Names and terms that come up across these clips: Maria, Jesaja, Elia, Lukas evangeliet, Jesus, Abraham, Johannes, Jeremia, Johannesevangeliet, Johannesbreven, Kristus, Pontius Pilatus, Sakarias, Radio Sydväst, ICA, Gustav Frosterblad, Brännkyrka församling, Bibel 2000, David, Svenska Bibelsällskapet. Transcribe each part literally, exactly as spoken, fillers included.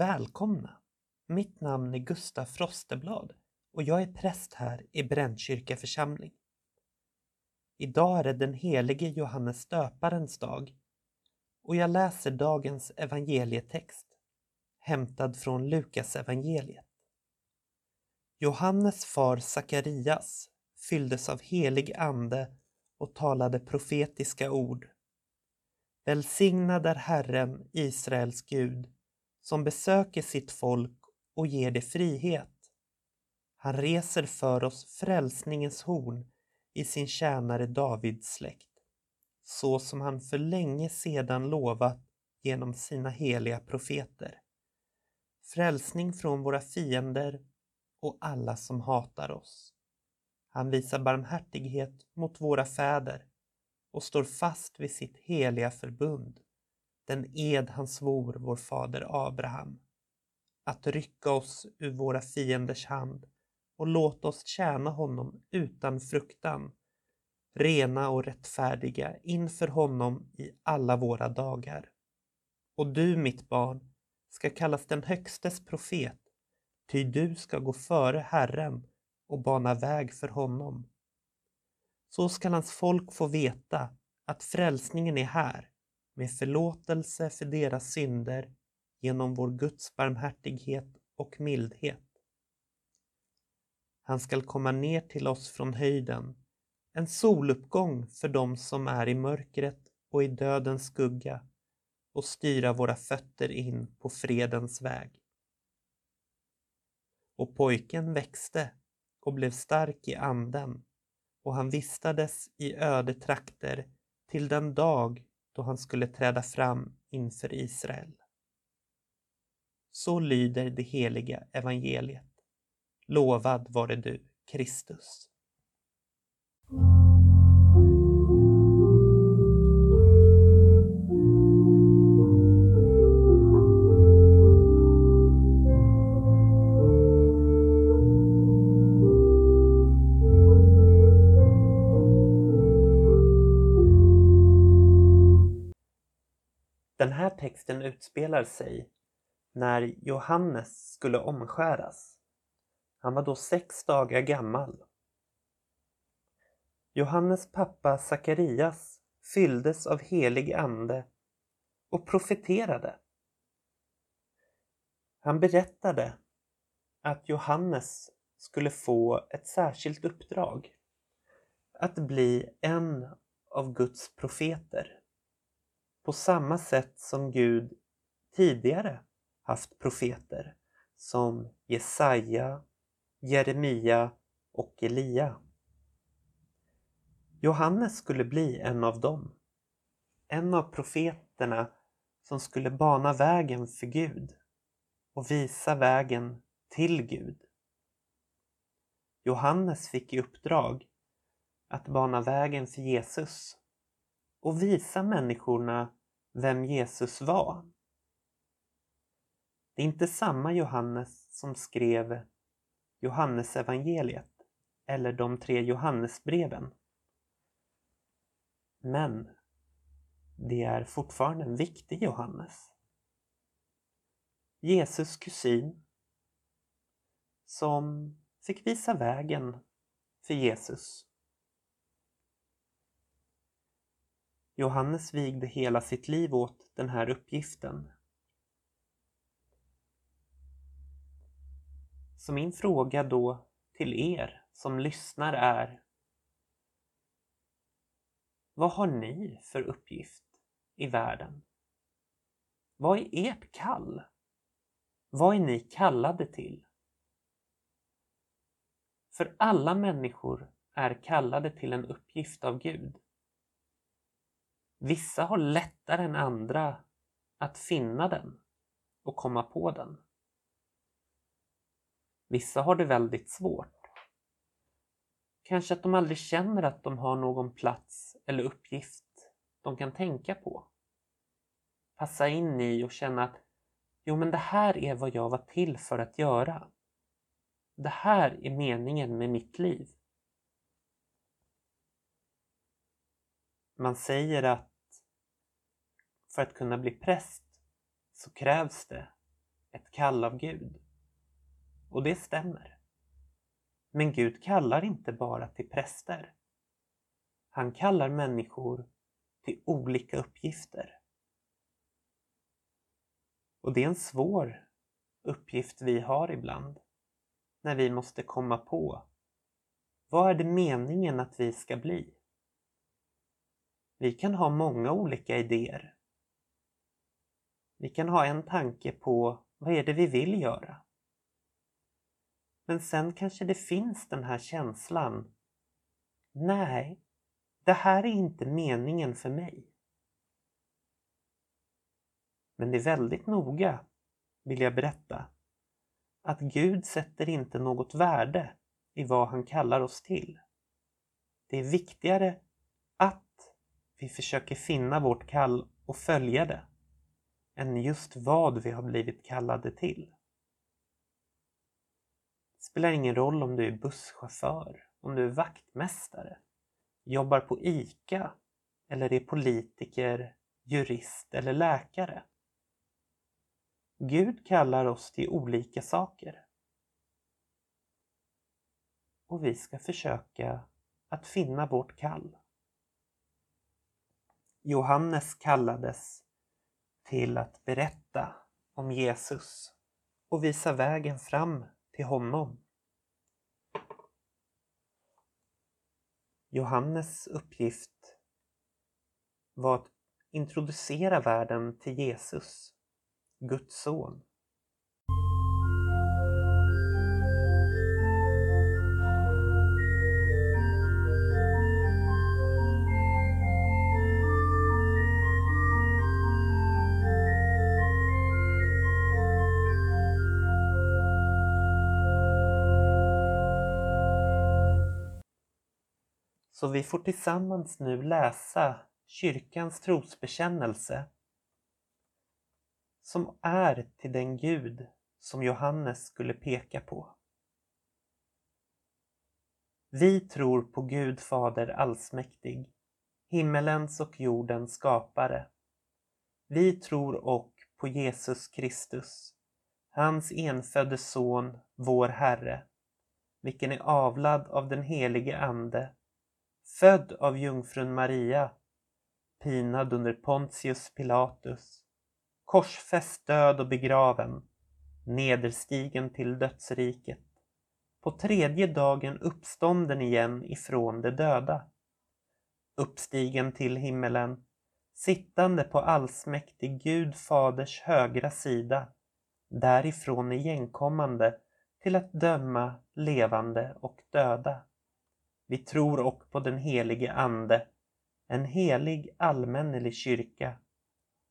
Välkomna! Mitt namn är Gustav Frosterblad och jag är präst här i Brännkyrka församling. Idag är det den helige Johannes döparens dag och jag läser dagens evangelietext, hämtad från Lukas evangeliet. Johannes far Sakarias fylldes av helig ande och talade profetiska ord. Välsignad är Herren, Israels Gud, som besöker sitt folk och ger det frihet. Han reser för oss frälsningens horn i sin tjänare Davids släkt, så som han för länge sedan lovat genom sina heliga profeter. Frälsning från våra fiender och alla som hatar oss. Han visar barmhärtighet mot våra fäder och står fast vid sitt heliga förbund, den ed han svor vår fader Abraham, att rycka oss ur våra fienders hand och låta oss tjäna honom utan fruktan, rena och rättfärdiga inför honom i alla våra dagar. Och du, mitt barn, ska kallas den högstes profet, ty du ska gå före Herren och bana väg för honom. Så ska hans folk få veta att frälsningen är här, med förlåtelse för deras synder genom vår Guds barmhärtighet och mildhet. Han skall komma ner till oss från höjden, en soluppgång för dem som är i mörkret och i dödens skugga, och styra våra fötter in på fredens väg. Och pojken växte och blev stark i anden, och han vistades i öde trakter till den dag då han skulle träda fram inför Israel. Så lyder det heliga evangeliet. Lovad vare du, Kristus. Den här texten utspelar sig när Johannes skulle omskäras. Han var då sex dagar gammal. Johannes pappa Sakarias fylldes av helig ande och profeterade. Han berättade att Johannes skulle få ett särskilt uppdrag, att bli en av Guds profeter, på samma sätt som Gud tidigare haft profeter som Jesaja, Jeremia och Elia. Johannes skulle bli en av dem. En av profeterna som skulle bana vägen för Gud och visa vägen till Gud. Johannes fick i uppdrag att bana vägen för Jesus och visa människorna vem Jesus var. Det är inte samma Johannes som skrev Johannesevangeliet eller de tre Johannesbreven. Men det är fortfarande en viktig Johannes, Jesus kusin, som fick visa vägen för Jesus. Johannes vigde hela sitt liv åt den här uppgiften. Så min fråga då till er som lyssnar är: vad har ni för uppgift i världen? Vad är ert kall? Vad är ni kallade till? För alla människor är kallade till en uppgift av Gud. Vissa har lättare än andra att finna den och komma på den. Vissa har det väldigt svårt. Kanske att de aldrig känner att de har någon plats eller uppgift de kan tänka på, passa in i och känna att jo, men det här är vad jag var till för att göra. Det här är meningen med mitt liv. Man säger att för att kunna bli präst så krävs det ett kall av Gud. Och det stämmer. Men Gud kallar inte bara till präster. Han kallar människor till olika uppgifter. Och det är en svår uppgift vi har ibland. När vi måste komma på. Vad är det meningen att vi ska bli? Vi kan ha många olika idéer. Vi kan ha en tanke på vad är det vi vill göra. Men sen kanske det finns den här känslan. Nej, det här är inte meningen för mig. Men det är väldigt noga, vill jag berätta, att Gud sätter inte något värde i vad han kallar oss till. Det är viktigare att vi försöker finna vårt kall och följa det, än just vad vi har blivit kallade till. Det spelar ingen roll om du är busschaufför, om du är vaktmästare, jobbar på ICA eller är politiker, jurist eller läkare. Gud kallar oss till olika saker. Och vi ska försöka att finna vårt kall. Johannes kallades till att berätta om Jesus och visa vägen fram till honom. Johannes uppgift var att introducera världen till Jesus, Guds son. Så vi får tillsammans nu läsa kyrkans trosbekännelse som är till den Gud som Johannes skulle peka på. Vi tror på Gud Fader allsmäktig, himmelens och jordens skapare. Vi tror och på Jesus Kristus, hans enfödde son, vår Herre, vilken är avlad av den helige Ande, född av jungfrun Maria, pinad under Pontius Pilatus, korsfäst, död och begraven, nederstigen till dödsriket, på tredje dagen uppstånden igen ifrån de döda, uppstigen till himmelen, sittande på allsmäktig Gud Faders högra sida, därifrån igenkommande till att döma levande och döda. Vi tror och på den helige Ande, en helig allmännelig kyrka,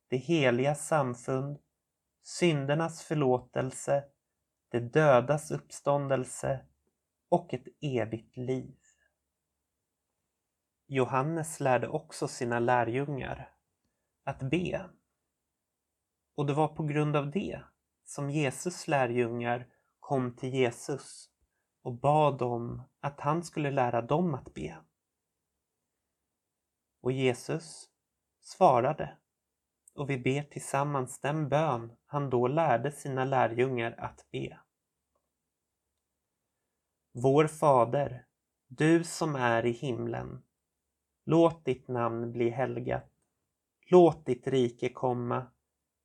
det heliga samfund, syndernas förlåtelse, det dödas uppståndelse och ett evigt liv. Johannes lärde också sina lärjungar att be. Och det var på grund av det som Jesus lärjungar kom till Jesus och bad om att han skulle lära dem att be. Och Jesus svarade. Och vi ber tillsammans den bön han då lärde sina lärjungar att be. Vår Fader, du som är i himlen. Låt ditt namn bli helgat. Låt ditt rike komma.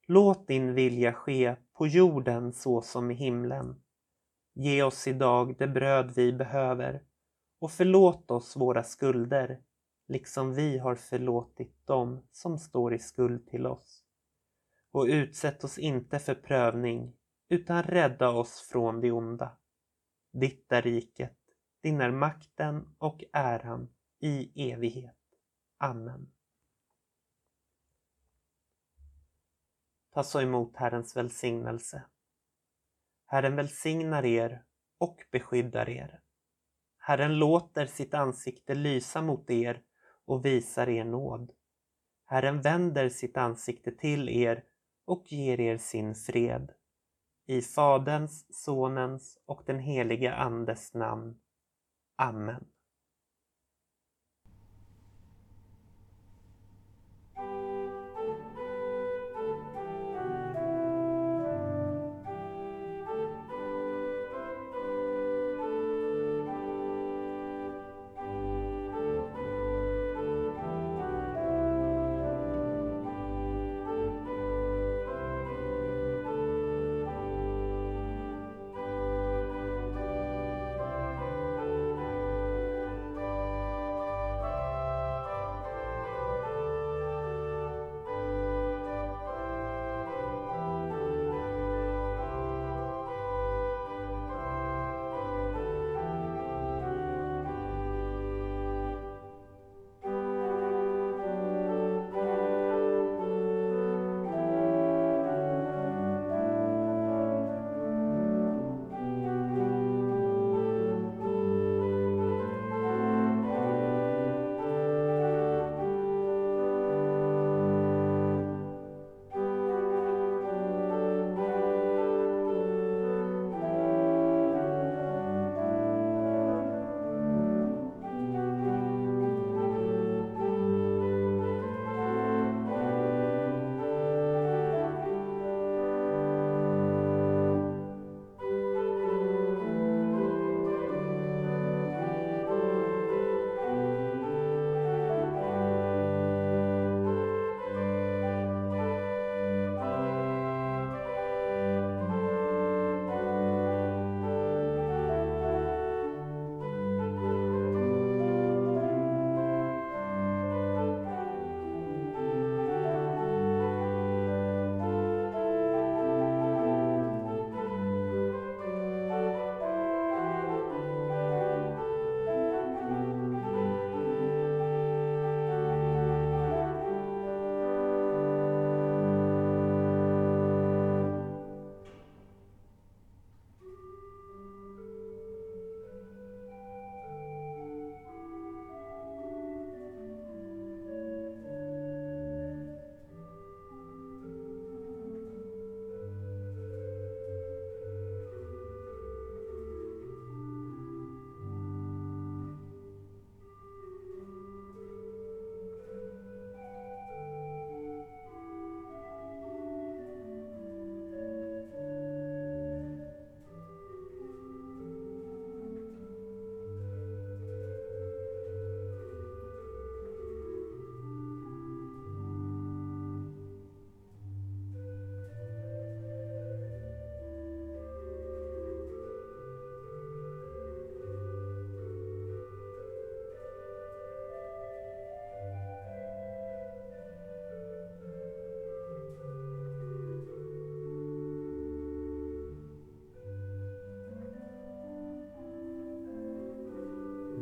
Låt din vilja ske på jorden så som i himlen. Ge oss idag det bröd vi behöver och förlåt oss våra skulder, liksom vi har förlåtit dem som står i skuld till oss. Och utsätt oss inte för prövning, utan rädda oss från det onda. Ditt är riket, din är makten och äran i evighet. Amen. Ta så emot Herrens välsignelse. Herren välsignar er och beskyddar er. Herren låter sitt ansikte lysa mot er och visar er nåd. Herren vänder sitt ansikte till er och ger er sin fred. I Faderns, Sonens och den helige Andes namn. Amen.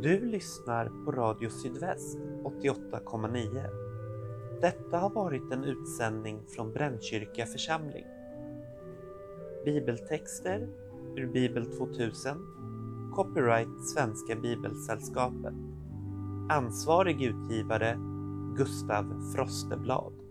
Du lyssnar på Radio Sydväst åttioåtta komma nio. Detta har varit en utsändning från Brännkyrka församling. Bibeltexter ur Bibel tvåtusen, copyright Svenska Bibelsällskapet. Ansvarig utgivare Gustav Frosterblad.